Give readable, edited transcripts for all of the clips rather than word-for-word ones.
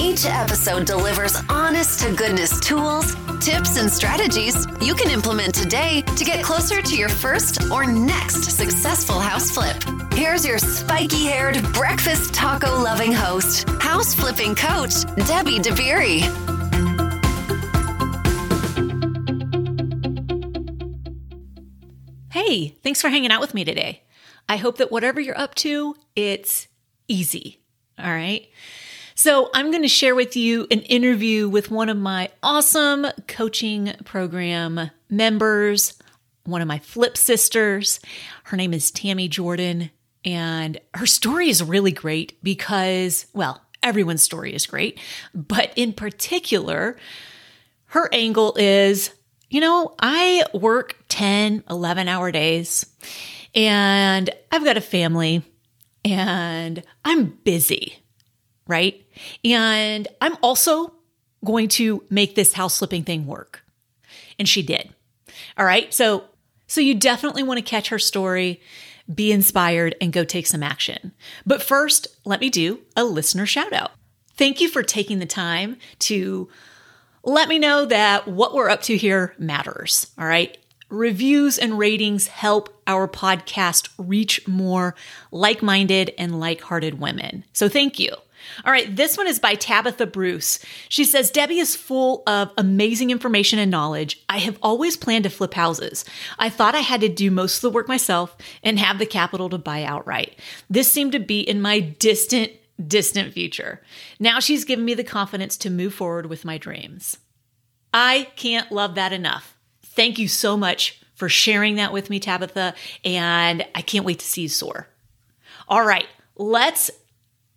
Each episode delivers honest-to-goodness tools, tips, and strategies you can implement today to get closer to your first or next successful house flip. Here's your spiky-haired, breakfast taco-loving host, house flipping coach, Debbie DeBeery. Hey, thanks for hanging out with me today. I hope that whatever you're up to, it's easy, all right? So I'm going to share with you an interview with one of my awesome coaching program members, one of my flip sisters. Her name is Tammy Jordan. And her story is really great because, well, everyone's story is great, but in particular, her angle is, you know, I work 10, 11-hour days, and I've got a family, and I'm busy, right? And I'm also going to make this house flipping thing work. And she did. All right, so you definitely want to catch her story. Be inspired and go take some action. But first, let me do a listener shout out. Thank you for taking the time to let me know that what we're up to here matters. All right. Reviews and ratings help our podcast reach more like-minded and like-hearted women. So thank you. All right. This one is by Tabitha Bruce. She says, Debbie is full of amazing information and knowledge. I have always planned to flip houses. I thought I had to do most of the work myself and have the capital to buy outright. This seemed to be in my distant future. Now she's given me the confidence to move forward with my dreams. I can't love that enough. Thank you so much for sharing that with me, Tabitha. And I can't wait to see you soar. All right. Let's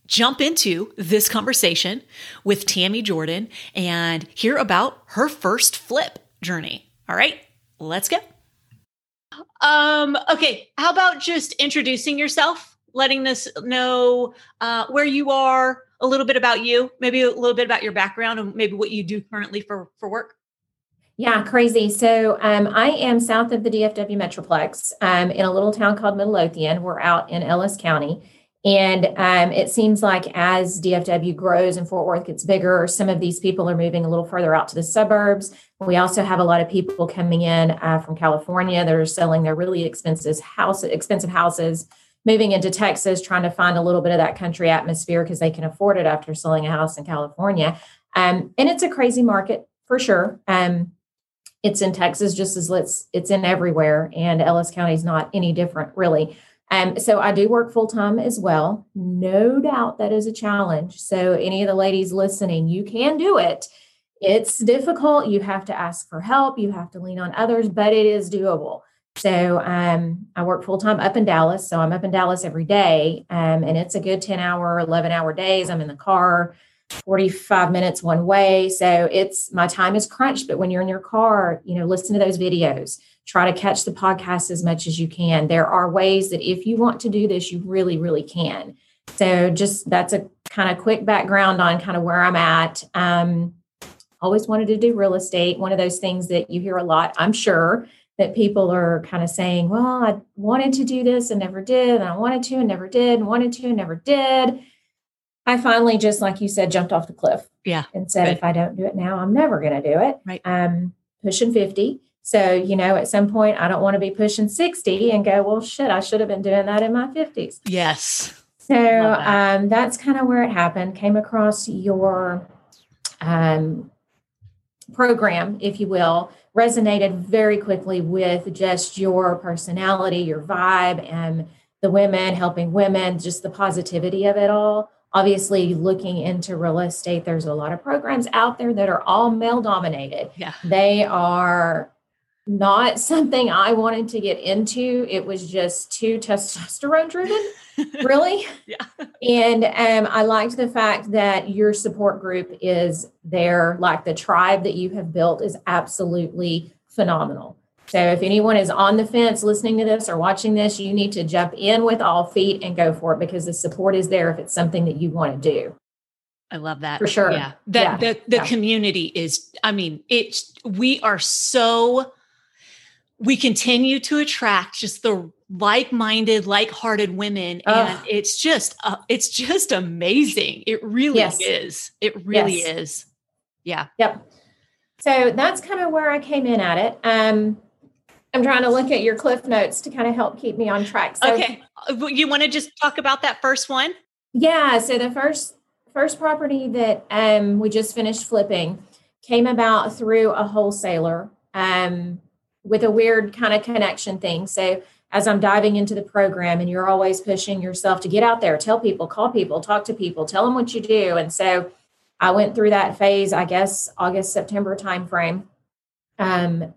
jump into this conversation with Tammy Jordan and hear about her first flip journey. All right, let's go. Okay, how about just introducing yourself, letting us know where you are, a little bit about you, maybe a little bit about your background and maybe what you do currently for work? Yeah, crazy. So I am south of the DFW Metroplex in a little town called Midlothian. We're out in Ellis County. And it seems like as DFW grows and Fort Worth gets bigger, some of these people are moving a little further out to the suburbs. We also have a lot of people coming in from California that are selling their really expensive houses, moving into Texas, trying to find a little bit of that country atmosphere because they can afford it after selling a house in California. And it's a crazy market for sure. It's in Texas just as it's in everywhere. And Ellis County is not any different, really. So I do work full-time as well. No doubt that is a challenge. So any of the ladies listening, you can do it. It's difficult. You have to ask for help. You have to lean on others, but it is doable. So I work full-time up in Dallas. So I'm up in Dallas every day. And it's a good 10-hour, 11-hour days. I'm in the car, 45 minutes one way. So my time is crunched, but when you're in your car, you know, listen to those videos. Try to catch the podcast as much as you can. There are ways that if you want to do this, you really, really can. So just that's a kind of quick background on kind of where I'm at. Always wanted to do real estate. One of those things that you hear a lot, I'm sure, that people are kind of saying, well, I wanted to do this and never did. And I wanted to and never did and wanted to and never did. I finally, just like you said, jumped off the cliff. Yeah. And said, If I don't do it now, I'm never going to do it. Right. Pushing 50. So, you know, at some point, I don't want to be pushing 60 and go, well, shit, I should have been doing that in my 50s. Yes. So that's kind of where it happened. Came across your program, if you will, resonated very quickly with just your personality, your vibe, and the women, helping women, just the positivity of it all. Obviously, looking into real estate, there's a lot of programs out there that are all male-dominated. Yeah. They are not something I wanted to get into. It was just too testosterone-driven, really. Yeah. And I liked the fact that your support group is there, like the tribe that you have built is absolutely phenomenal. So if anyone is on the fence listening to this or watching this, you need to jump in with all feet and go for it, because the support is there if it's something that you want to do. I love that. For sure. Yeah. The community is, I mean, it's, we continue to attract just the like-minded, like-hearted women. And it's just amazing. It really is. It really is. Yeah. Yep. So that's kind of where I came in at it. I'm trying to look at your Cliff Notes to kind of help keep me on track. So, okay. You want to just talk about that first one? Yeah. So the first property that we just finished flipping came about through a wholesaler with a weird kind of connection thing. So as I'm diving into the program, and you're always pushing yourself to get out there, tell people, call people, talk to people, tell them what you do. And so I went through that phase, I guess, August, September timeframe. And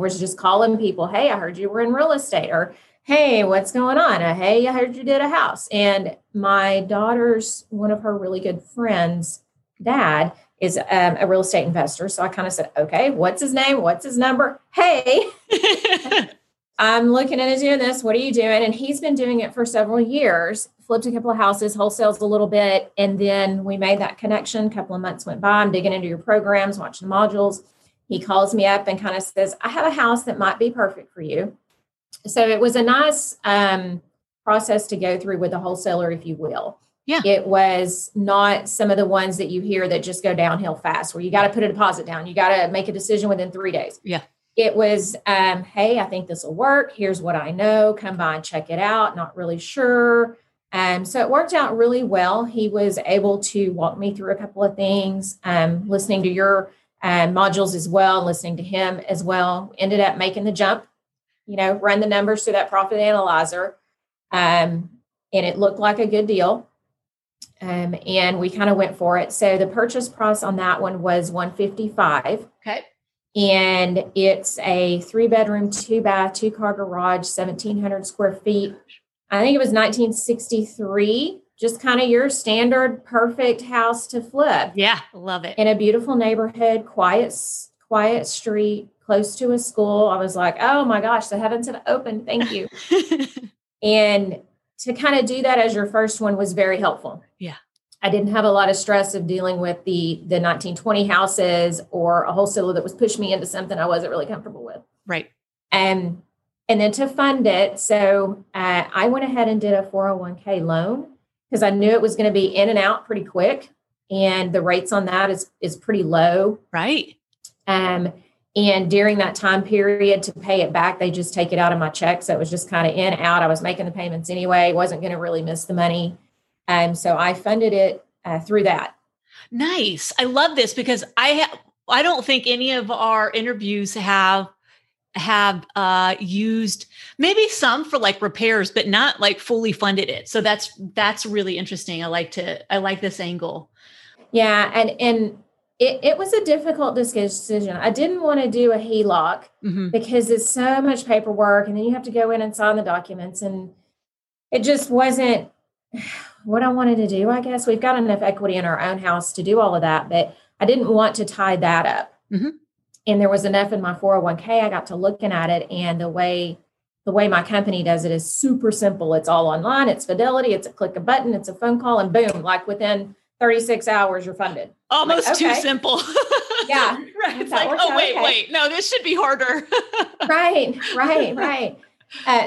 we're just calling people, hey, I heard you were in real estate, or hey, what's going on? Hey, I heard you did a house. And my daughter's, one of her really good friends, dad is a real estate investor. So I kind of said, okay, what's his name? What's his number? Hey, I'm looking into doing this. What are you doing? And he's been doing it for several years. Flipped a couple of houses, wholesales a little bit. And then we made that connection. A couple of months went by. I'm digging into your programs, watching the modules. He calls me up and kind of says, I have a house that might be perfect for you. So it was a nice process to go through with the wholesaler, if you will. Yeah. It was not some of the ones that you hear that just go downhill fast, where you got to put a deposit down. You got to make a decision within 3 days. Yeah. It was, hey, I think this will work. Here's what I know. Come by and check it out. Not really sure. So it worked out really well. He was able to walk me through a couple of things, listening to your modules as well, listening to him as well. Ended up making the jump, run the numbers through that profit analyzer. And it looked like a good deal. And we kind of went for it. So the purchase price on that one was $155,000. Okay. And it's a 3-bedroom, 2-bath, 2-car garage, 1,700 square feet. I think it was 1963, just kind of your standard perfect house to flip. Yeah, love it. In a beautiful neighborhood, quiet street, close to a school. I was like, oh my gosh, the heavens have opened. Thank you. And to kind of do that as your first one was very helpful. Yeah. I didn't have a lot of stress of dealing with the 1920 houses or a wholesaler that was pushing me into something I wasn't really comfortable with. Right. And then to fund it. So I went ahead and did a 401k loan because I knew it was going to be in and out pretty quick. And the rates on that is pretty low. Right. And during that time period to pay it back, they just take it out of my check. So it was just kind of in, out. I was making the payments anyway. Wasn't going to really miss the money. So I funded it through that. Nice. I love this because I don't think any of our interviews have used, maybe some for like repairs, but not like fully funded it. So that's really interesting. I like this angle. Yeah. And it was a difficult decision. I didn't want to do a HELOC because it's so much paperwork, and then you have to go in and sign the documents, and it just wasn't what I wanted to do. I guess we've got enough equity in our own house to do all of that, but I didn't want to tie that up. Mm-hmm. And there was enough in my 401k. I got to looking at it, and the way my company does it is super simple. It's all online. It's Fidelity. It's a click a button. It's a phone call, and boom, like within 36 hours, you're funded. Almost like, okay. Too simple. Yeah. Right. It's like, oh, wait. No, this should be harder. Right.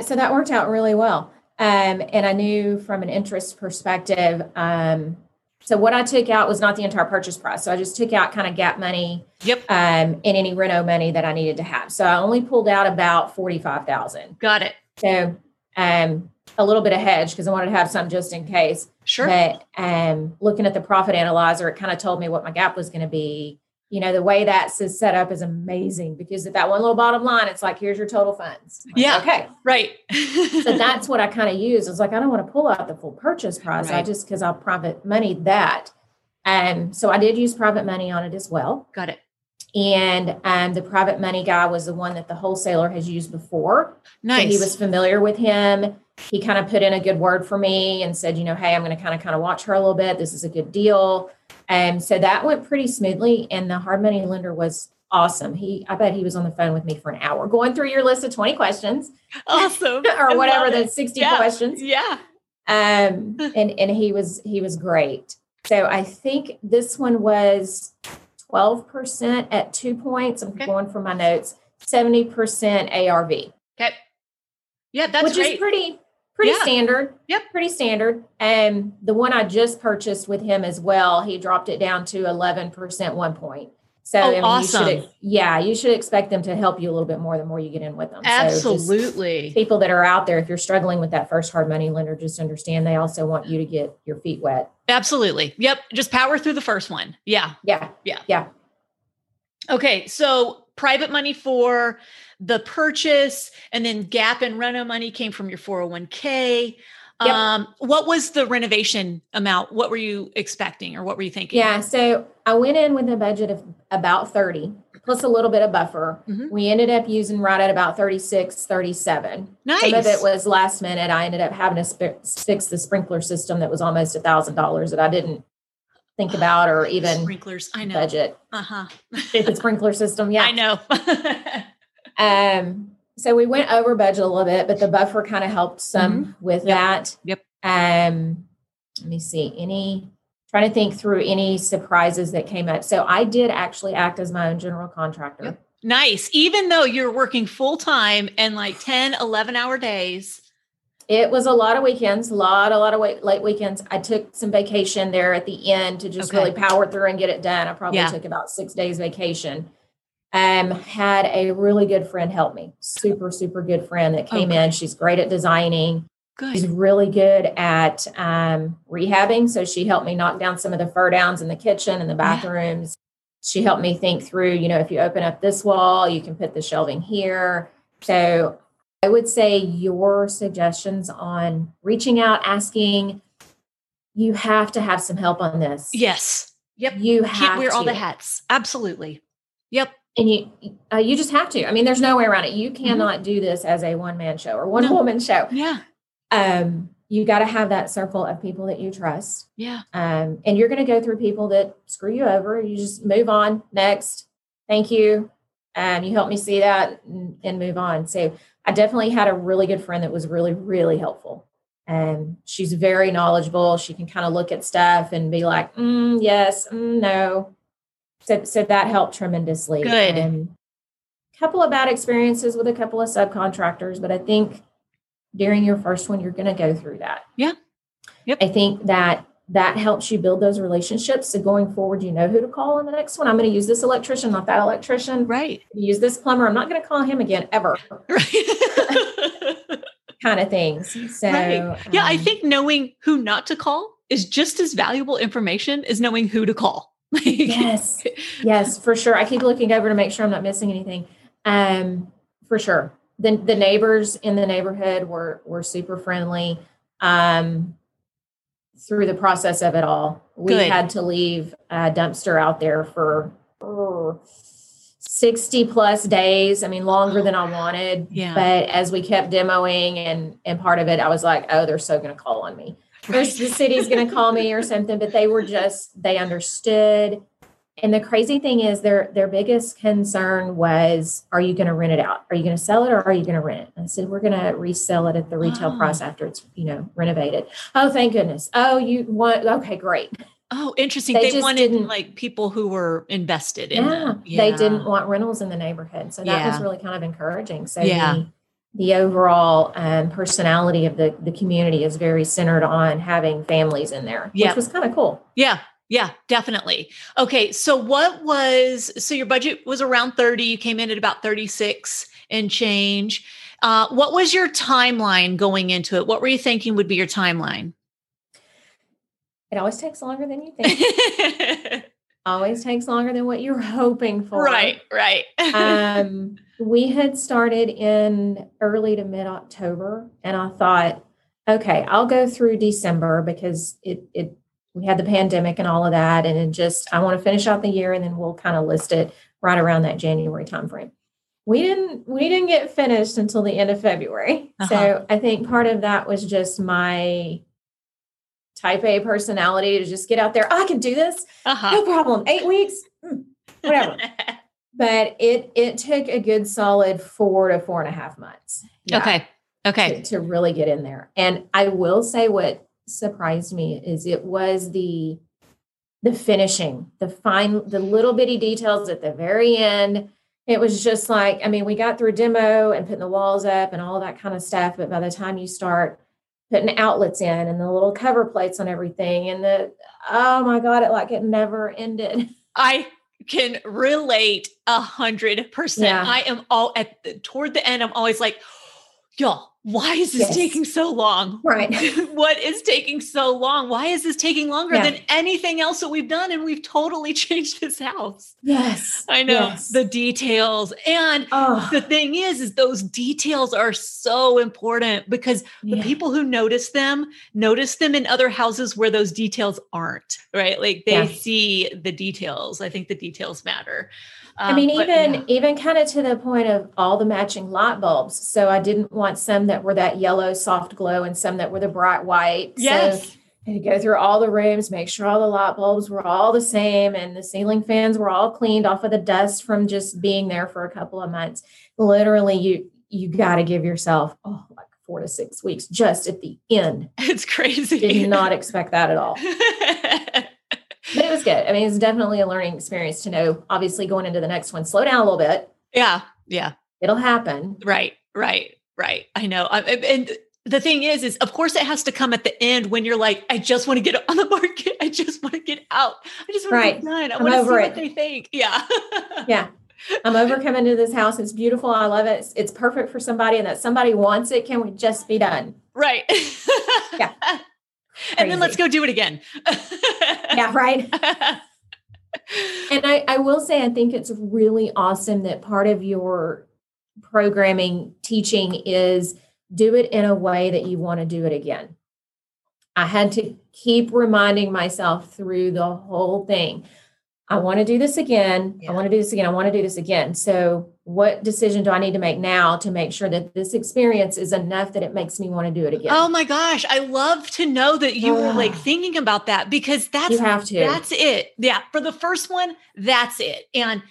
So that worked out really well. And I knew from an interest perspective, so what I took out was not the entire purchase price. So I just took out kind of gap money, and any reno money that I needed to have. So I only pulled out about $45,000. Got it. So a little bit of hedge because I wanted to have some just in case. Sure. But looking at the profit analyzer, it kind of told me what my gap was going to be. The way that's set up is amazing because at that one little bottom line, it's like, here's your total funds. Like, yeah. Okay. Right. So that's what I kind of use. It's like, I don't want to pull out the full purchase price. Right. Because I'll private money that. So I did use private money on it as well. Got it. And the private money guy was the one that the wholesaler has used before. Nice. So he was familiar with him. He kind of put in a good word for me and said, hey, I'm going to kind of watch her a little bit. This is a good deal. So that went pretty smoothly, and the hard money lender was awesome. I bet he was on the phone with me for an hour going through your list of 20 questions. Awesome. Or whatever the 60 questions. Yeah. And he was great. So I think this one was 12% at 2 points. I'm going from my notes, 70% ARV. Okay. Yeah. That's which great. Is pretty standard. Yep. Pretty standard. And the one I just purchased with him as well, he dropped it down to 11%, 1 point. So awesome. You should expect them to help you a little bit more the more you get in with them. Absolutely. So people that are out there, if you're struggling with that first hard money lender, just understand they also want you to get your feet wet. Absolutely. Yep. Just power through the first one. Yeah. Yeah. Yeah. Yeah. Okay. So private money for the purchase, and then gap and reno money came from your 401k. Yep. What was the renovation amount? What were you expecting or what were you thinking? Yeah. So I went in with a budget of about 30 plus a little bit of buffer. Mm-hmm. We ended up using right at about 36, 37. Nice. Some of it was last minute. I ended up having to fix the sprinkler system that was almost $1,000 that I didn't think about or even sprinklers. I know. Budget. Uh-huh. The sprinkler system. Yeah, I know. So we went over budget a little bit, but the buffer kind of helped some with that. Yep. Let me see trying to think through any surprises that came up. So I did actually act as my own general contractor. Yep. Nice. Even though you're working full time and like 10, 11 hour days. It was a lot of weekends, a lot of late weekends. I took some vacation there at the end to just really power through and get it done. I probably took about 6 days vacation. Had a really good friend help me. Super, super good friend that came in. She's great at designing. Good. She's really good at rehabbing. So she helped me knock down some of the fur downs in the kitchen and the bathrooms. Yeah. She helped me think through, if you open up this wall, you can put the shelving here. So I would say your suggestions on reaching out, asking, you have to have some help on this. Yes. Yep. You have can't wear all the hats. Absolutely. Yep. And you just have to. I mean, there's no way around it. You cannot do this as a one-man show or one-woman show. Yeah. You got to have that circle of people that you trust. Yeah. And you're going to go through people that screw you over. You just move on. Next. Thank you. You helped me see that and move on. So I definitely had a really good friend that was really, really helpful. She's very knowledgeable. She can kind of look at stuff and be like, yes, no. So that helped tremendously. Good. A couple of bad experiences with a couple of subcontractors, but I think during your first one, you're going to go through that. Yeah. Yep. I think that helps you build those relationships. So going forward, you know who to call on the next one. I'm going to use this electrician, not that electrician. Right. Use this plumber. I'm not going to call him again ever. Right. Kind of things. So yeah, I think knowing who not to call is just as valuable information as knowing who to call. Yes, for sure. I keep looking over to make sure I'm not missing anything. For sure. The neighbors in the neighborhood were super friendly. Through the process of it all, we had to leave a dumpster out there for 60 plus days. I mean, longer than I wanted. Yeah. But as we kept demoing and part of it, I was like, oh, they're so going to call on me. First, the city's going to call me or something, but they understood. And the crazy thing is their biggest concern was, are you going to rent it out? Are you going to sell it or are you going to rent it? And I said, we're going to resell it at the retail price after it's, renovated. Oh, thank goodness. Oh, you want, okay, great. Oh, interesting. They wanted like people who were invested in it. Yeah. They didn't want rentals in the neighborhood. So that was really kind of encouraging. So the overall personality of the community is very centered on having families in there, which was kind of cool. Yeah. Yeah, definitely. Okay. So so your budget was around 30, you came in at about 36 and change. What was your timeline going into it? What were you thinking would be your timeline? It always takes longer than you think. Always takes longer than what you're hoping for. Right. We had started in early to mid-October, and I thought, okay, I'll go through December because we had the pandemic and all of that, and I want to finish out the year, and then we'll kind of list it right around that January timeframe. We didn't get finished until the end of February, so I think part of that was just my type A personality to just get out there. Oh, I can do this, no problem. 8 weeks, whatever. But it took a good solid 4 to 4.5 months. Yeah, okay. To really get in there. And I will say what surprised me is it was the finishing, the little bitty details at the very end. It was just like, I mean, we got through demo and putting the walls up and all that kind of stuff. But by the time you start putting outlets in and the little cover plates on everything and oh my God, it never ended. I can relate 100%. I am toward the end. I'm always like, y'all, why is this taking so long? Right. What is taking so long? Why is this taking longer than anything else that we've done? And we've totally changed this house. Yes. I know the details. And the thing is those details are so important because the people who notice them in other houses where those details aren't, right? Like they see the details. I think the details matter. I mean, even kind of to the point of all the matching light bulbs. So I didn't want some that were that yellow soft glow and some that were the bright white. Yes. So I had to go through all the rooms, make sure all the light bulbs were all the same and the ceiling fans were all cleaned off of the dust from just being there for a couple of months. Literally, you got to give yourself 4 to 6 weeks just at the end. It's crazy. Did not expect that at all. But it was good. I mean, it's definitely a learning experience to know, obviously going into the next one, slow down a little bit. Yeah. Yeah. It'll happen. Right. I know. And the thing is of course it has to come at the end when you're like, I just want to get on the market. I just want to get out. I just want to get done. I want to see what they think. Yeah. Yeah. I'm over coming to this house. It's beautiful. I love it. It's perfect for somebody and that somebody wants it. Can we just be done? Right. Yeah. Crazy. And then let's go do it again. Yeah, right. And I will say, I think it's really awesome that part of your programming teaching is do it in a way that you want to do it again. I had to keep reminding myself through the whole thing. I want to do this again. Yeah. I want to do this again. I want to do this again. So what decision do I need to make now to make sure that this experience is enough that it makes me want to do it again? Oh my gosh. I love to know that you were like thinking about that because that's it. Yeah. For the first one, that's it. And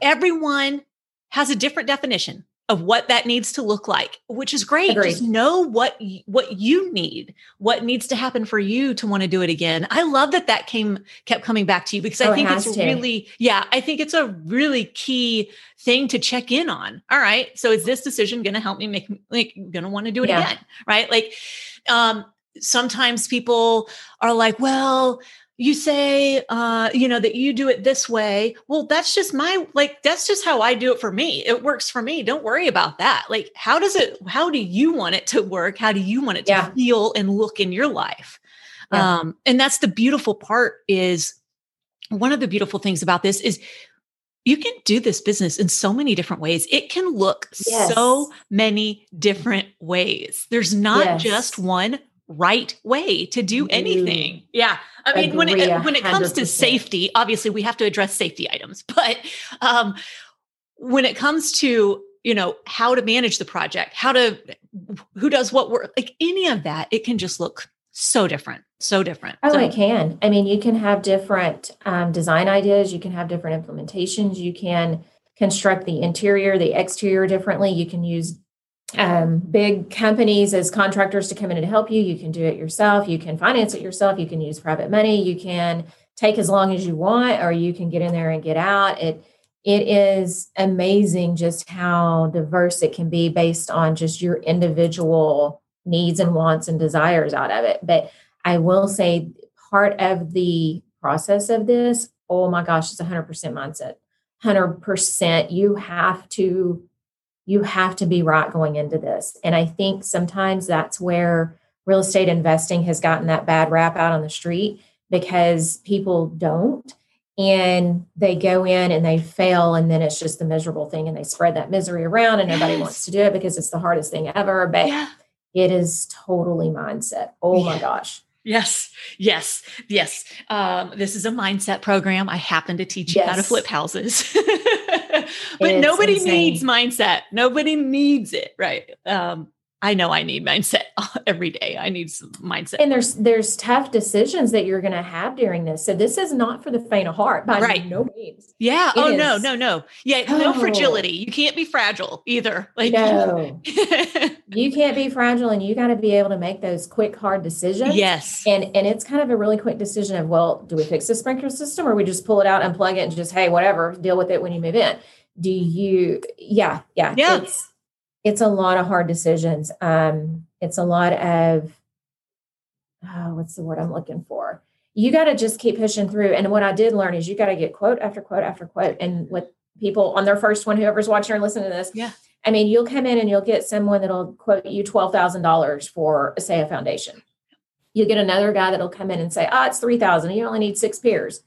everyone has a different definition of what that needs to look like, which is great. Agreed. Just know what you need, what needs to happen for you to want to do it again. I love that kept coming back to you because I think I think it's a really key thing to check in on. All right. So is this decision going to help me going to want to do it again? Right. Like, sometimes people are like, well, you say, that you do it this way. Well, that's just that's just how I do it for me. It works for me. Don't worry about that. Like, how do you want it to work? How do you want it to feel and look in your life? Yeah. And that's the beautiful part is one of the beautiful things about this is you can do this business in so many different ways. It can look so many different ways. There's not just one right way to do anything. Yeah. I mean, when it comes to safety, obviously we have to address safety items, but, when it comes to, how to manage the project, who does what work, like any of that, it can just look so different. Oh, so, it can. I mean, you can have different, design ideas. You can have different implementations. You can construct the interior, the exterior differently. You can use big companies as contractors to come in and help you. You can do it yourself. You can finance it yourself. You can use private money. You can take as long as you want, or you can get in there and get out. It is amazing just how diverse it can be based on just your individual needs and wants and desires out of it. But I will say part of the process of this, oh my gosh, it's 100% mindset, 100%. You have to be right going into this. And I think sometimes that's where real estate investing has gotten that bad rap out on the street because people don't, and they go in and they fail. And then it's just the miserable thing. And they spread that misery around and nobody wants to do it because it's the hardest thing ever. But it is totally mindset. Oh my gosh. Yes. This is a mindset program. I happen to teach you how to flip houses. But nobody needs mindset. Nobody needs it. Right. I know I need mindset every day. I need some mindset. And there's tough decisions that you're going to have during this. So this is not for the faint of heart by no means. Yeah. No. Yeah. Oh. No fragility. You can't be fragile either. Like no, you can't be fragile, and you got to be able to make those quick, hard decisions. Yes. And it's kind of a really quick decision of, well, do we fix the sprinkler system, or we just pull it out, unplug it, and just, hey, whatever, deal with it when you move in? Do you? Yeah. It's a lot of hard decisions. It's a lot of, what's the word I'm looking for? You got to just keep pushing through. And what I did learn is you got to get quote after quote after quote. And with people on their first one, whoever's watching or listening to this, I mean, you'll come in and you'll get someone that'll quote you $12,000 for, say, a foundation. You'll get another guy that'll come in and say, oh, it's $3,000. You only need 6 piers.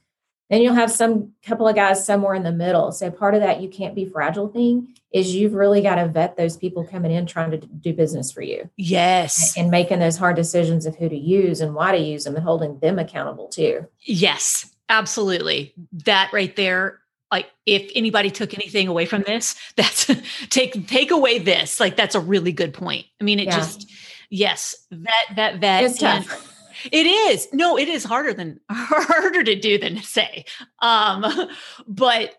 Then you'll have some couple of guys somewhere in the middle. So part of that you can't be fragile thing is you've really got to vet those people coming in trying to do business for you. Yes. And making those hard decisions of who to use and why to use them and holding them accountable too. Yes, absolutely. That right there. Like if anybody took anything away from this, that's take away this. Like that's a really good point. I mean, it just, yes, that is tough. It is. No, it is harder to do than to say. But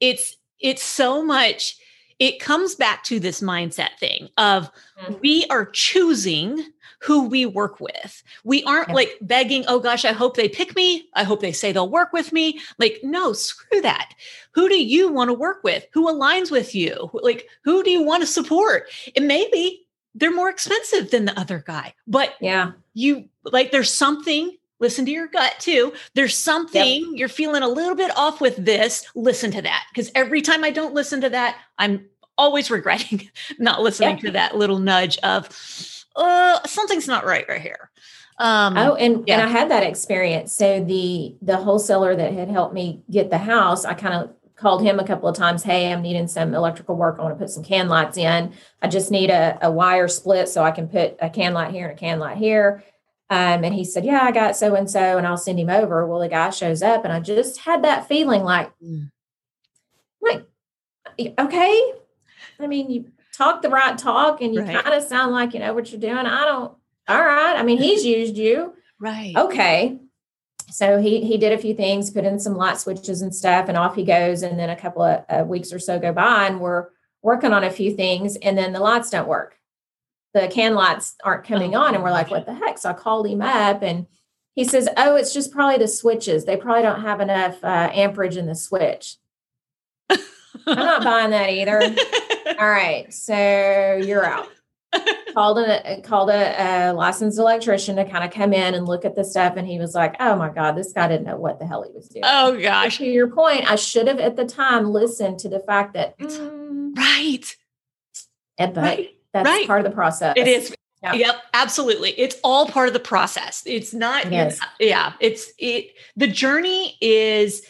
it's so much, it comes back to this mindset thing of we are choosing who we work with. We aren't like begging, oh gosh, I hope they pick me. I hope they say they'll work with me. Like, no, screw that. Who do you want to work with? Who aligns with you? Like, who do you want to support? And maybe they're more expensive than the other guy, but you like, there's something, listen to your gut too. There's something you're feeling a little bit off with this. Listen to that. Because every time I don't listen to that, I'm always regretting not listening to that little nudge of, something's not right here. And I had that experience. So the wholesaler that had helped me get the house, I kind of called him a couple of times. Hey, I'm needing some electrical work. I want to put some can lights in. I just need a wire split so I can put a can light here and a can light here. And he said, I got so-and-so and I'll send him over. Well, the guy shows up and I just had that feeling like, okay. I mean, you talk the right talk and you kind of sound like, you know what you're doing. All right. I mean, he's used you. Right. Okay. So he did a few things, put in some light switches and stuff, and off he goes. And then a couple of weeks or so go by, and we're working on a few things, and then the lights don't work. The can lights aren't coming on, and we're like, what the heck? So I called him up, and he says, oh, it's just probably the switches. They probably don't have enough amperage in the switch. I'm not buying that either. All right, so you're out. Called a licensed electrician to kind of come in and look at the stuff. And he was like, oh my God, this guy didn't know what the hell he was doing. Oh gosh. So to your point, I should have at the time listened to the fact that, that's part of the process. It is. Yeah. Yep. Absolutely. It's all part of the process. It's not, the journey is,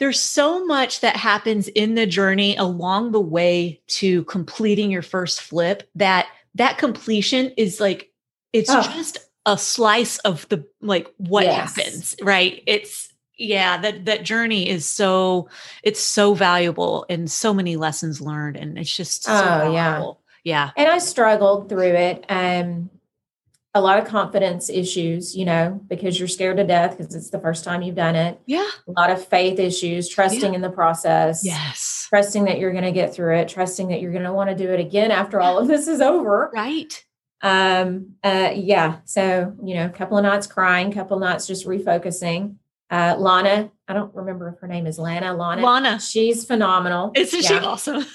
there's so much that happens in the journey along the way to completing your first flip that completion is like, it's just a slice of the, like what happens, right? It's that journey is so, it's so valuable and so many lessons learned, and it's just so valuable. Yeah. And I struggled through it. A lot of confidence issues, because you're scared to death because it's the first time you've done it. Yeah. A lot of faith issues, trusting in the process. Yes. Trusting that you're going to get through it. Trusting that you're going to want to do it again after all of this is over. Right. So, a couple of nights crying, couple of nights just refocusing. Lana, I don't remember if her name is Lana. She's phenomenal. Isn't she awesome?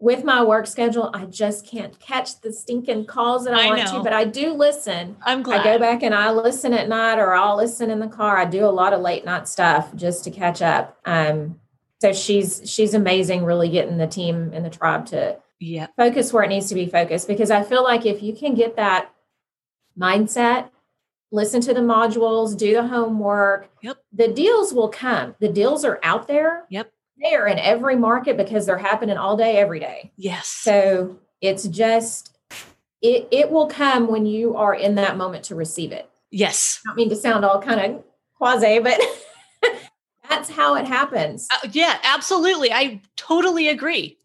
With my work schedule, I just can't catch the stinking calls that I want to, but I do listen. I'm glad. I go back and I listen at night, or I'll listen in the car. I do a lot of late night stuff just to catch up. So she's amazing, really getting the team and the tribe to focus where it needs to be focused, because I feel like if you can get that mindset, listen to the modules, do the homework, the deals will come. The deals are out there. Yep. They are in every market because they're happening all day, every day. Yes. So it's just, it will come when you are in that moment to receive it. Yes. I don't mean to sound all kind of quasi, but that's how it happens. Absolutely. I totally agree.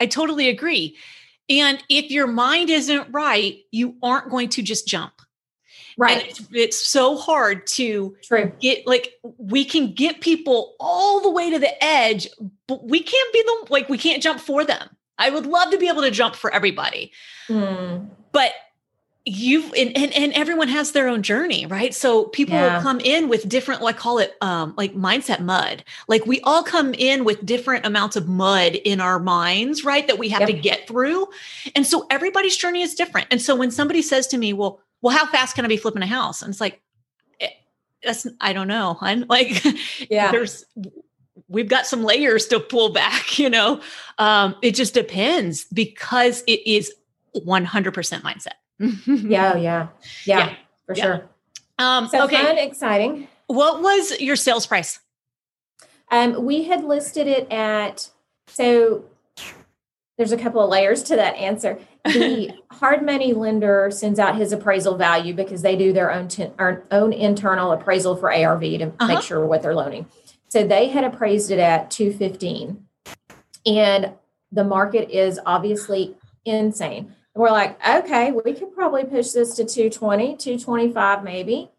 And if your mind isn't right, you aren't going to just jump. Right. And it's so hard to get, like, we can get people all the way to the edge, but we can't be them. Like, we can't jump for them. I would love to be able to jump for everybody, but and everyone has their own journey, right? So people will come in with different, I call it like mindset mud. Like, we all come in with different amounts of mud in our minds, right? That we have to get through. And so everybody's journey is different. And so when somebody says to me, well, how fast can I be flipping a house? And it's like, I don't know. I'm like, we've got some layers to pull back, you know? It just depends, because it is 100% mindset. Sure. So fun, exciting. What was your sales price? We had listed it at, so there's a couple of layers to that answer. The hard money lender sends out his appraisal value because they do their own own internal appraisal for ARV to make sure what they're loaning. So they had appraised it at $215, and the market is obviously insane. We're like, okay, we could probably push this to 220, 225 maybe.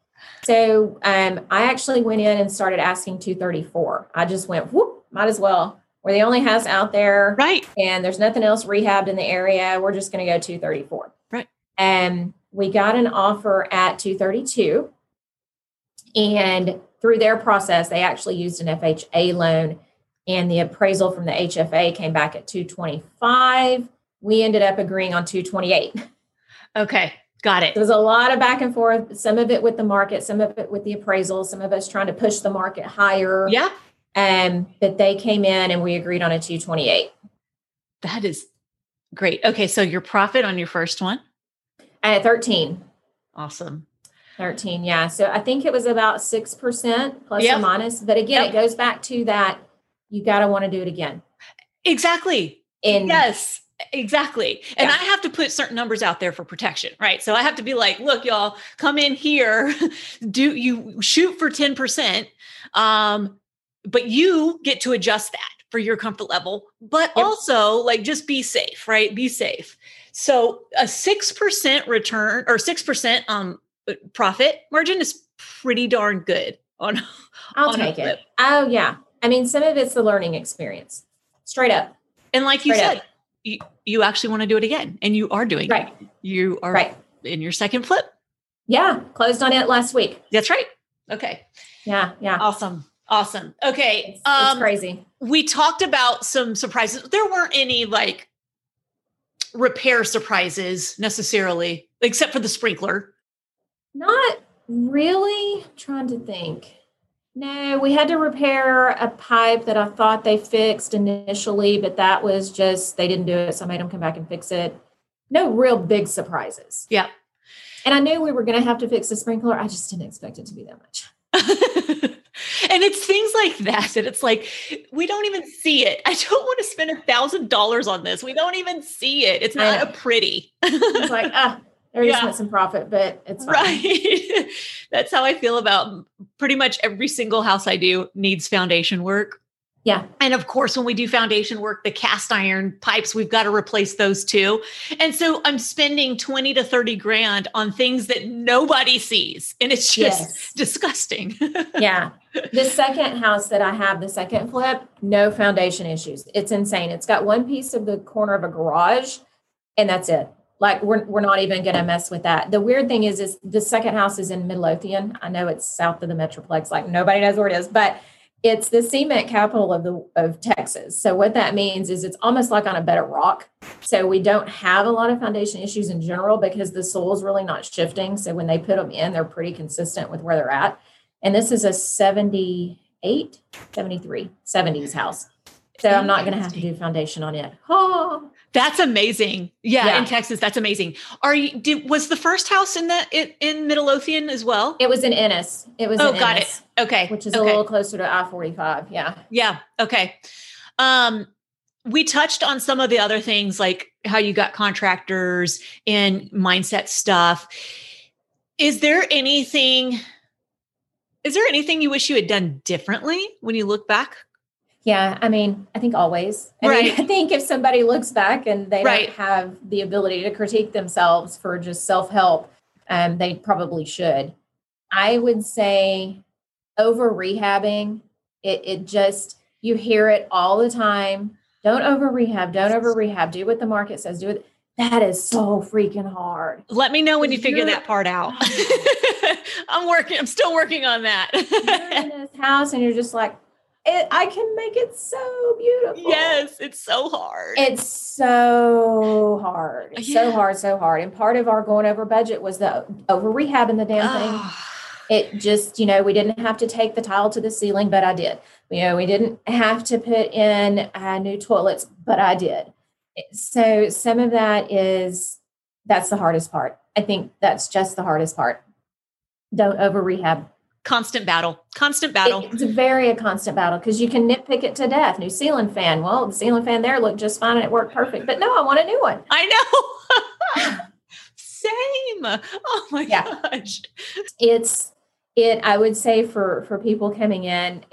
So I actually went in and started asking 234. I just went, whoop, might as well. We're the only house out there. Right. And there's nothing else rehabbed in the area. We're just going to go 234. Right. And we got an offer at 232. And through their process, they actually used an FHA loan, and the appraisal from the HFA came back at 225. We ended up agreeing on 228. Okay. Got it. There's a lot of back and forth. Some of it with the market, some of it with the appraisal, some of us trying to push the market higher. Yeah. But they came in and we agreed on a 228. That is great. Okay. So your profit on your first one? At 13. Awesome. 13. Yeah. So I think it was about 6% plus or minus. But again, it goes back to that. You got to want to do it again. Exactly. And yes. Exactly. And I have to put certain numbers out there for protection, right? So I have to be like, look, y'all come in here, do you shoot for 10%. But you get to adjust that for your comfort level, but also like, just be safe, right? Be safe. So a 6% return or 6% profit margin is pretty darn good on. I'll take it. Oh yeah. I mean, some of it's the learning experience, straight up. And like you said, you actually want to do it again, and you are doing it. You are in your second flip. Yeah. Closed on it last week. That's right. Okay. Yeah. Yeah. Awesome. Awesome. Okay. It's crazy. We talked about some surprises. There weren't any like repair surprises necessarily, except for the sprinkler. Not really. I'm trying to think. No, we had to repair a pipe that I thought they fixed initially, but that was just, they didn't do it. So I made them come back and fix it. No real big surprises. Yeah. And I knew we were going to have to fix the sprinkler. I just didn't expect it to be that much. And it's things like that, that it's like, we don't even see it. I don't want to spend $1,000 on this. We don't even see it. It's not a pretty. It's like, I just want some profit, but it's fine. Right. That's how I feel about pretty much every single house I do needs foundation work. Yeah. And of course, when we do foundation work, the cast iron pipes, we've got to replace those too. And so I'm spending 20 to 30 grand on things that nobody sees. And it's just disgusting. Yeah. The second house that I have, the second flip, no foundation issues. It's insane. It's got one piece of the corner of a garage, and that's it. Like we're not even going to mess with that. The weird thing is the second house is in Midlothian. I know it's south of the Metroplex. Like nobody knows where it is, but it's the cement capital of Texas. So what that means is it's almost like on a bed of rock. So we don't have a lot of foundation issues in general because the soil is really not shifting. So when they put them in, they're pretty consistent with where they're at. And this is a 78, 73, 70s house. So I'm not going to have to do foundation on it. Oh, that's amazing. Yeah, yeah. In Texas. That's amazing. Was the first house in Midlothian as well? It was in Ennis. Got it. Okay. Which is a little closer to I-45. Yeah. Yeah. Okay. We touched on some of the other things, like how you got contractors and mindset stuff. Is there anything you wish you had done differently when you look back? Yeah. I mean, I think always. I think if somebody looks back and they don't have the ability to critique themselves for just self-help, they probably should. I would say over rehabbing, it just, you hear it all the time. Don't over rehab. Don't over rehab. Do what the market says. Do it. That is so freaking hard. Let me know when you figure that part out. I'm still working on that. You're in this house and you're just like, I can make it so beautiful. Yes. It's so hard. It's so hard. It's so hard. And part of our going over budget was the over rehabbing the damn thing. It just, we didn't have to take the tile to the ceiling, but I did. We didn't have to put in new toilets, but I did. So some of that's the hardest part. I think that's just the hardest part. Don't over rehab. Constant battle. It's a constant battle because you can nitpick it to death. New ceiling fan. Well, the ceiling fan there looked just fine and it worked perfect. But no, I want a new one. I know. Same. Oh my gosh. I would say for people coming in,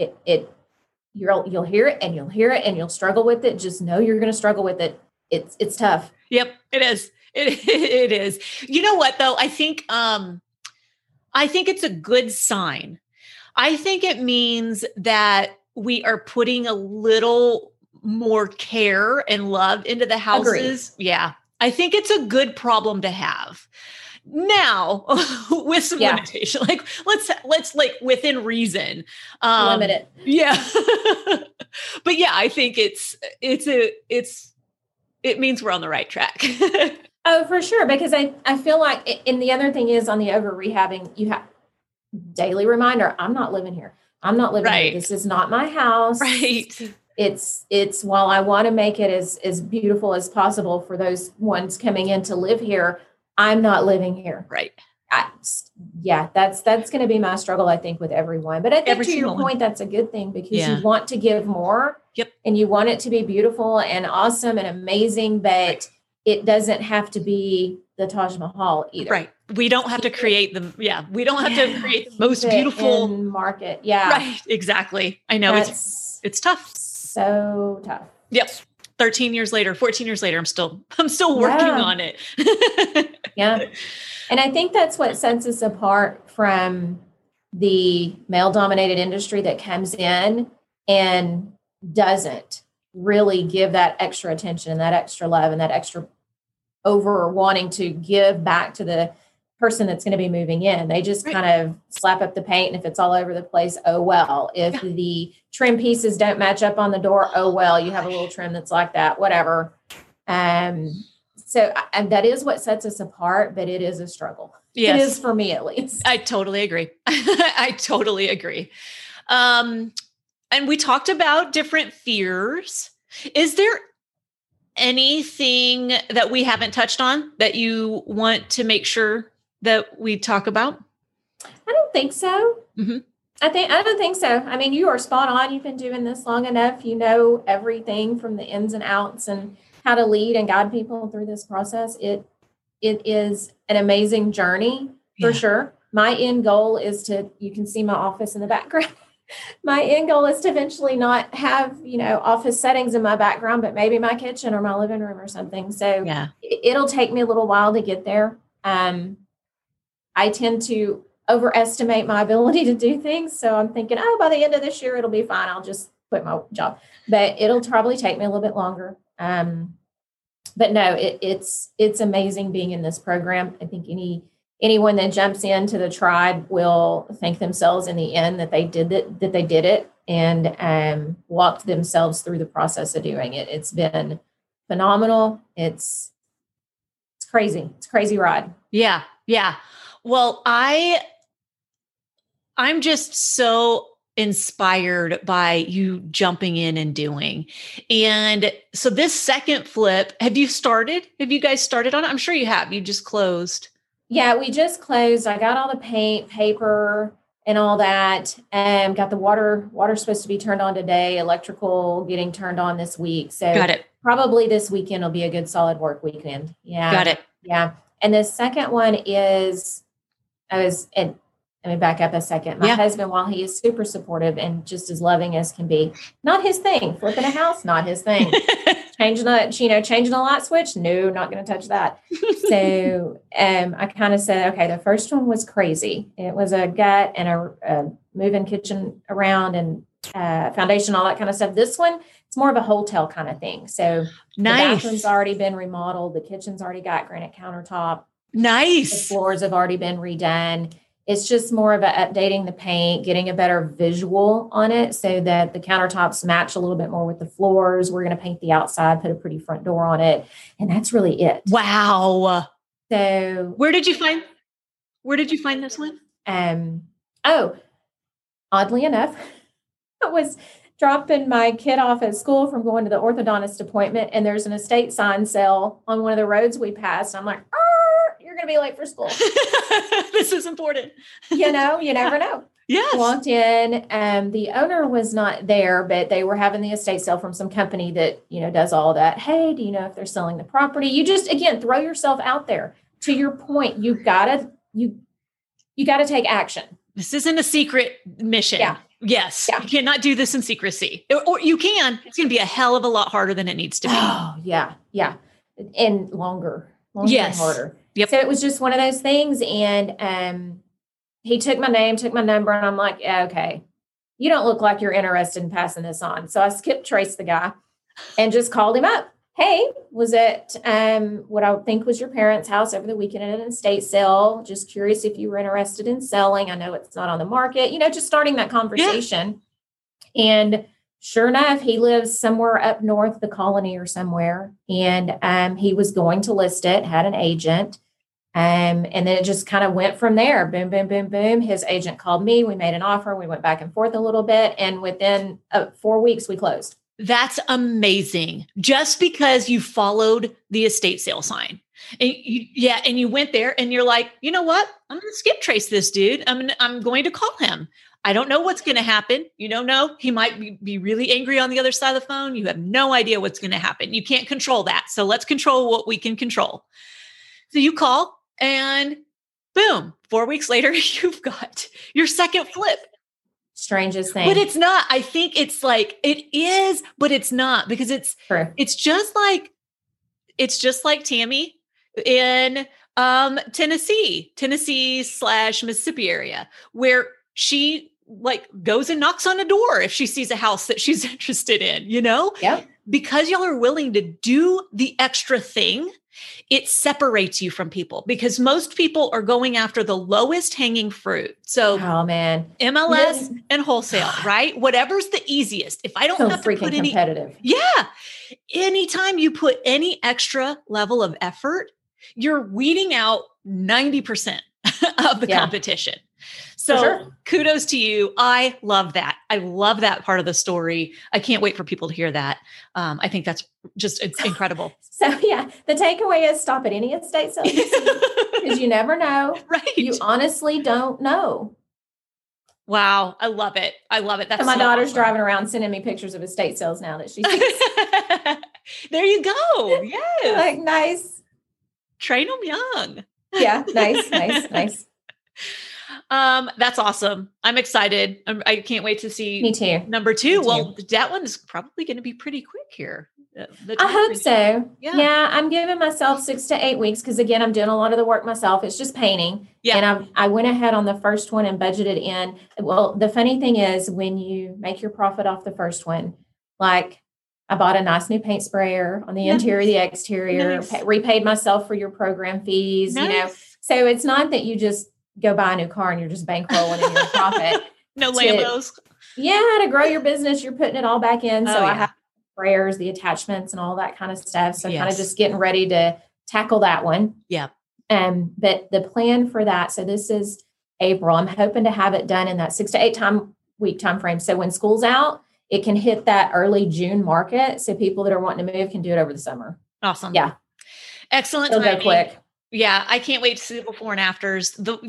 you'll hear it and you'll hear it and you'll struggle with it. Just know you're going to struggle with it. It's tough. Yep, it is. It is. You know what though? I think it's a good sign. I think it means that we are putting a little more care and love into the houses. Agreed. Yeah. I think it's a good problem to have. Now with some limitation, like let's like within reason, limit it. Yeah. But yeah, I think it means we're on the right track. Oh, for sure. Because I feel like, and the other thing is on the over rehabbing, you have daily reminder. I'm not living here. Here. This is not my house. Right. It's while I want to make it as beautiful as possible for those ones coming in to live here, I'm not living here. Right. That's going to be my struggle, I think, with everyone. But I think to your point, that's a good thing because you want to give more and you want it to be beautiful and awesome and amazing, but it doesn't have to be the Taj Mahal either. Right. We don't have to create them. Yeah. We don't have to create the most beautiful market. Yeah. Right. Exactly. I know it's tough. So tough. Yep. 13 years later, 14 years later, I'm still working on it. Yeah. And I think that's what sets us apart from the male dominated industry that comes in and doesn't really give that extra attention and that extra love and that extra over wanting to give back to the person that's going to be moving in. They just kind of slap up the paint. And if it's all over the place, oh, well, if the trim pieces don't match up on the door, oh, well, you have a little trim that's like that, whatever. So that is what sets us apart, but it is a struggle. Yes. It is for me, at least. I totally agree. And we talked about different fears. Is there anything that we haven't touched on that you want to make sure that we talk about? I don't think so. Mm-hmm. I don't think so. I mean, you are spot on. You've been doing this long enough. You know everything from the ins and outs and how to lead and guide people through this process. It is an amazing journey for sure. My end goal is you can see my office in the background. My end goal is to eventually not have, office settings in my background, but maybe my kitchen or my living room or something. So it'll take me a little while to get there. I tend to overestimate my ability to do things. So I'm thinking, by the end of this year, it'll be fine. I'll just quit my job, but it'll probably take me a little bit longer. But no, it's amazing being in this program. I think anyone that jumps into the tribe will thank themselves in the end that they did it, and walked themselves through the process of doing it. It's been phenomenal. It's crazy. It's a crazy ride. Yeah. Yeah. Well, I'm just so inspired by you jumping in and doing. And so this second flip, have you guys started on it? I'm sure you have. You just closed. Yeah, we just closed. I got all the paint, paper, and all that. Got the water. Water's supposed to be turned on today. Electrical getting turned on this week. So got it. Probably this weekend will be a good solid work weekend. Yeah. Got it. Yeah. And the second one is, Let me back up a second. My husband, while he is super supportive and just as loving as can be, not his thing. Flipping a house, not his thing. Changing a light switch, no, not going to touch that. So I kind of said, okay, the first one was crazy. It was a gut and a moving kitchen around and foundation, all that kind of stuff. This one, it's more of a hotel kind of thing. So the bathroom's already been remodeled. The kitchen's already got granite countertop. Nice. The floors have already been redone. It's just more of a updating the paint, getting a better visual on it so that the countertops match a little bit more with the floors. We're going to paint the outside, put a pretty front door on it. And that's really it. Wow. So where did you find this one? Oddly enough, I was dropping my kid off at school from going to the orthodontist appointment. And there's an estate sign sale on one of the roads we passed. And I'm like, oh, you're going to be late for school. This is important. You never know. Yes. Walked in and the owner was not there, but they were having the estate sale from some company that, does all that. Hey, do you know if they're selling the property? You just, again, throw yourself out there. To your point, you gotta take action. This isn't a secret mission. Yeah. Yes. Yeah. You cannot do this in secrecy, or you can. It's going to be a hell of a lot harder than it needs to be. Oh yeah. Yeah. And longer yes. and harder. Yep. So it was just one of those things. And he took my name, took my number, and I'm like, yeah, okay, you don't look like you're interested in passing this on. So I traced the guy and just called him up. Hey, was at what I think was your parents' house over the weekend at an estate sale. Just curious if you were interested in selling. I know it's not on the market, just starting that conversation. Yeah. And sure enough, he lives somewhere up north, the colony or somewhere. And he was going to list it, had an agent. And then it just kind of went from there. Boom, boom, boom, boom. His agent called me. We made an offer. We went back and forth a little bit. And within 4 weeks, we closed. That's amazing. Just because you followed the estate sale sign. And you went there and you're like, you know what? I'm going to skip trace this dude. I'm going to call him. I don't know what's going to happen. You don't know. He might be really angry on the other side of the phone. You have no idea what's going to happen. You can't control that. So let's control what we can control. So you call and boom, 4 weeks later, you've got your second flip. Strangest thing. But it's not. I think it's like, it is, but it's not, because it's true. It's just like Tammy in Tennessee /Mississippi area, where she goes and knocks on a door if she sees a house that she's interested in, Yep. Because y'all are willing to do the extra thing, it separates you from people, because most people are going after the lowest hanging fruit. So MLS and wholesale, right? Whatever's the easiest. If I don't have to put any competitive. Yeah. Anytime you put any extra level of effort, you're weeding out 90% of the competition. So Kudos to you. I love that. I love that part of the story. I can't wait for people to hear that. I think that's just incredible. The takeaway is stop at any estate sale because you never know. Right. You honestly don't know. Wow. I love it. That's my daughter's awesome. Driving around sending me pictures of estate sales now that she sees. There you go. Yes. Nice. Train them young. Yeah. Nice. That's awesome. I'm excited. I can't wait to see Me too. Number two. Me well, too. That one's probably going to be pretty quick here. I hope so. Yeah. I'm giving myself 6 to 8 weeks. Cause again, I'm doing a lot of the work myself. It's just painting. Yeah. And I went ahead on the first one and budgeted in. Well, the funny thing is when you make your profit off the first one, I bought a nice new paint sprayer on the interior, the exterior, repaid myself for your program fees, so it's not that you just go buy a new car and you're just bankrolling in your profit. No Lambos. To grow your business, you're putting it all back in. So I have prayers, the attachments and all that kind of stuff. So kind of just getting ready to tackle that one. Yeah. But the plan for that, so this is April. I'm hoping to have it done in that 6 to 8 week time frame. So when school's out, it can hit that early June market. So people that are wanting to move can do it over the summer. Awesome. Yeah. Excellent. It'll go quick. Yeah, I can't wait to see the before and afters. What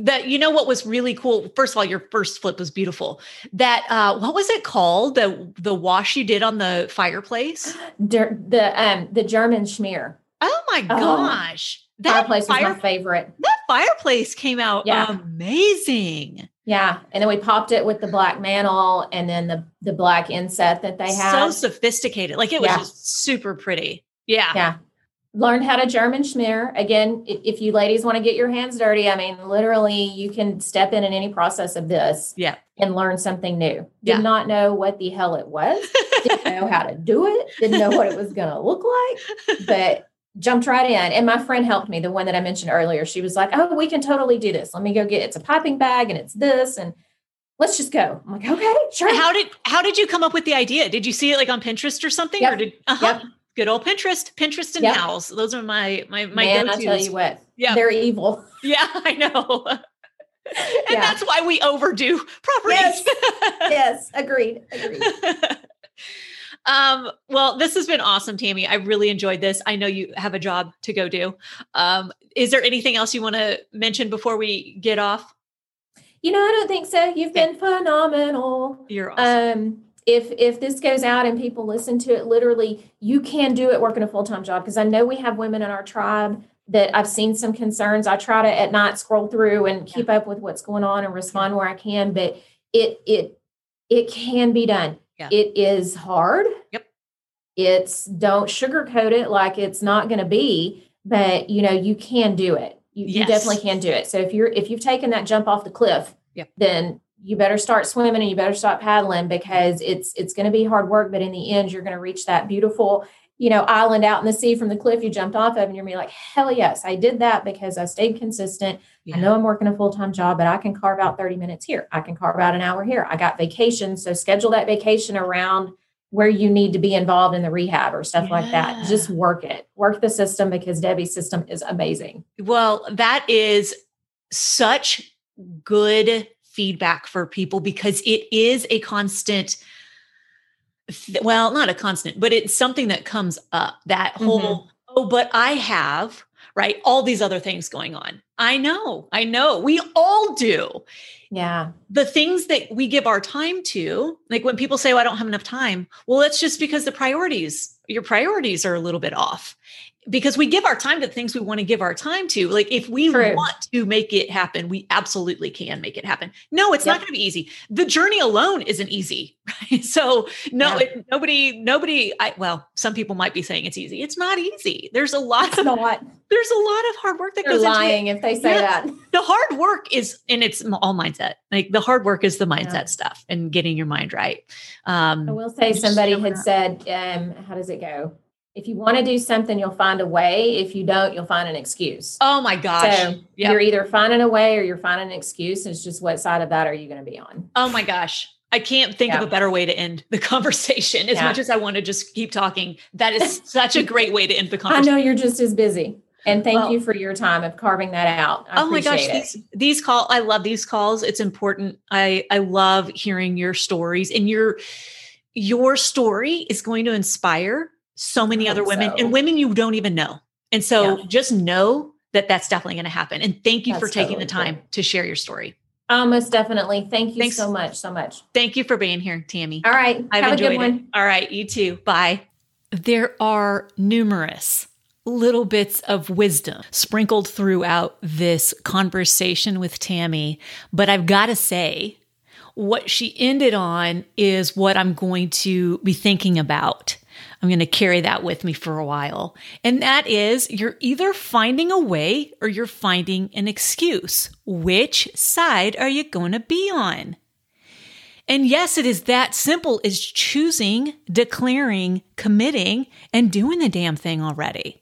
was really cool? First of all, your first flip was beautiful. That what was it called? The wash you did on the fireplace? The German schmear. Oh my gosh, that fireplace was my favorite. That fireplace came out amazing. Yeah. And then we popped it with the black mantle and then the black inset that they had. So sophisticated. Like it was just super pretty. Yeah. Yeah. Learned how to German schmear. Again, if you ladies want to get your hands dirty, I mean, literally you can step in any process of this and learn something new. Did not know what the hell it was. Didn't know how to do it. Didn't know what it was going to look like, but jumped right in. And my friend helped me, the one that I mentioned earlier. She was like, oh, we can totally do this. Let me go get, it's a piping bag and it's this, and let's just go. I'm like, okay, sure. How did you come up with the idea? Did you see it like on Pinterest or something? Yep. Or did, good old Pinterest and Howls. Those are my man, go-tos. I'll tell you what, they're evil. Yeah, I know. And that's why we overdo properties. Yes, yes, agreed. Well, this has been awesome, Tammy. I really enjoyed this. I know you have a job to go do. Is there anything else you want to mention before we get off? I don't think so. You've been phenomenal. You're awesome. If this goes out and people listen to it, literally you can do it working a full-time job. Cause I know we have women in our tribe that I've seen some concerns. I try to at night scroll through and keep up with what's going on and respond where I can, but it can be done. Yeah. It is hard. Yep. Don't sugarcoat it like it's not going to be, but you can do it. You definitely can do it. So if you've taken that jump off the cliff, then you better start swimming and you better start paddling, because it's going to be hard work, but in the end, you're going to reach that beautiful, island out in the sea from the cliff you jumped off of. And you're going to be like, hell yes, I did that because I stayed consistent. Yeah. I know I'm working a full-time job, but I can carve out 30 minutes here. I can carve out an hour here. I got vacation. So schedule that vacation around where you need to be involved in the rehab or stuff like that. Just work it, work the system, because Debbie's system is amazing. Well, that is such good feedback for people, because it is a constant, well, not a constant, but it's something that comes up, that whole, but I have, right, all these other things going on. I know we all do. Yeah. The things that we give our time to, like when people say, well, I don't have enough time. Well, that's just because your priorities are a little bit off, because we give our time to the things we want to give our time to. Like if we want to make it happen, we absolutely can make it happen. No, it's not going to be easy. The journey alone isn't easy, right? So some people might be saying it's easy. It's not easy. There's a lot of hard work that goes into it. They're lying if they say that. The hard work is, and it's all mindset. Like the hard work is the mindset stuff and getting your mind right. I will say somebody had said, how does it go? If you want to do something, you'll find a way. If you don't, you'll find an excuse. Oh my gosh. So you're either finding a way or you're finding an excuse. It's just what side of that are you going to be on? Oh my gosh. I can't think of a better way to end the conversation as much as I want to just keep talking. That is such a great way to end the conversation. I know you're just as busy. And thank you for your time of carving that out. I appreciate it. I love these calls. It's important. I love hearing your stories, and your story is going to inspire so many other women and women you don't even know. And so just know that that's definitely going to happen. And thank you for taking the time to share your story. Most definitely. Thank you so much. Thank you for being here, Tammy. All right. Have a good one. All right. You too. Bye. There are numerous little bits of wisdom sprinkled throughout this conversation with Tammy, but I've got to say, what she ended on is what I'm going to be thinking about. I'm going to carry that with me for a while. And that is, you're either finding a way or you're finding an excuse. Which side are you going to be on? And yes, it is that simple as choosing, declaring, committing, and doing the damn thing already.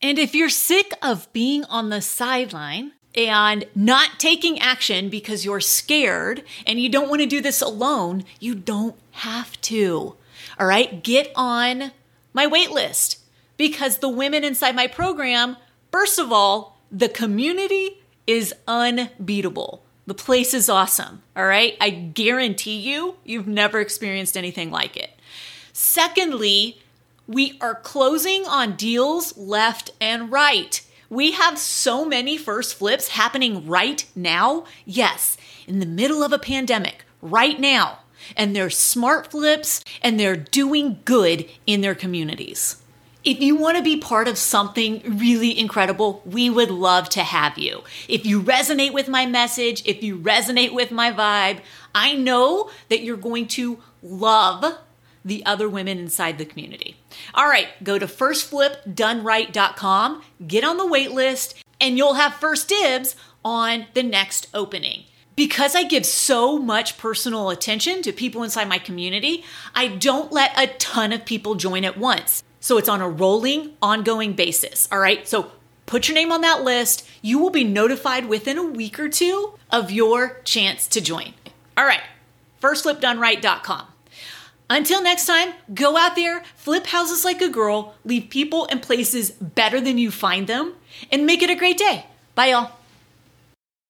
And if you're sick of being on the sideline and not taking action because you're scared and you don't want to do this alone, you don't have to. All right, get on my wait list, because the women inside my program, first of all, the community is unbeatable. The place is awesome. All right. I guarantee you've never experienced anything like it. Secondly, we are closing on deals left and right. We have so many first flips happening right now. Yes, in the middle of a pandemic, right now. And they're smart flips, and they're doing good in their communities. If you want to be part of something really incredible, we would love to have you. If you resonate with my message, if you resonate with my vibe, I know that you're going to love the other women inside the community. All right, go to FirstFlipDoneRight.com, get on the wait list, and you'll have first dibs on the next opening. Because I give so much personal attention to people inside my community, I don't let a ton of people join at once. So it's on a rolling, ongoing basis, all right? So put your name on that list. You will be notified within a week or two of your chance to join. All right, FirstFlipDoneRight.com. Until next time, go out there, flip houses like a girl, leave people and places better than you find them, and make it a great day. Bye, y'all.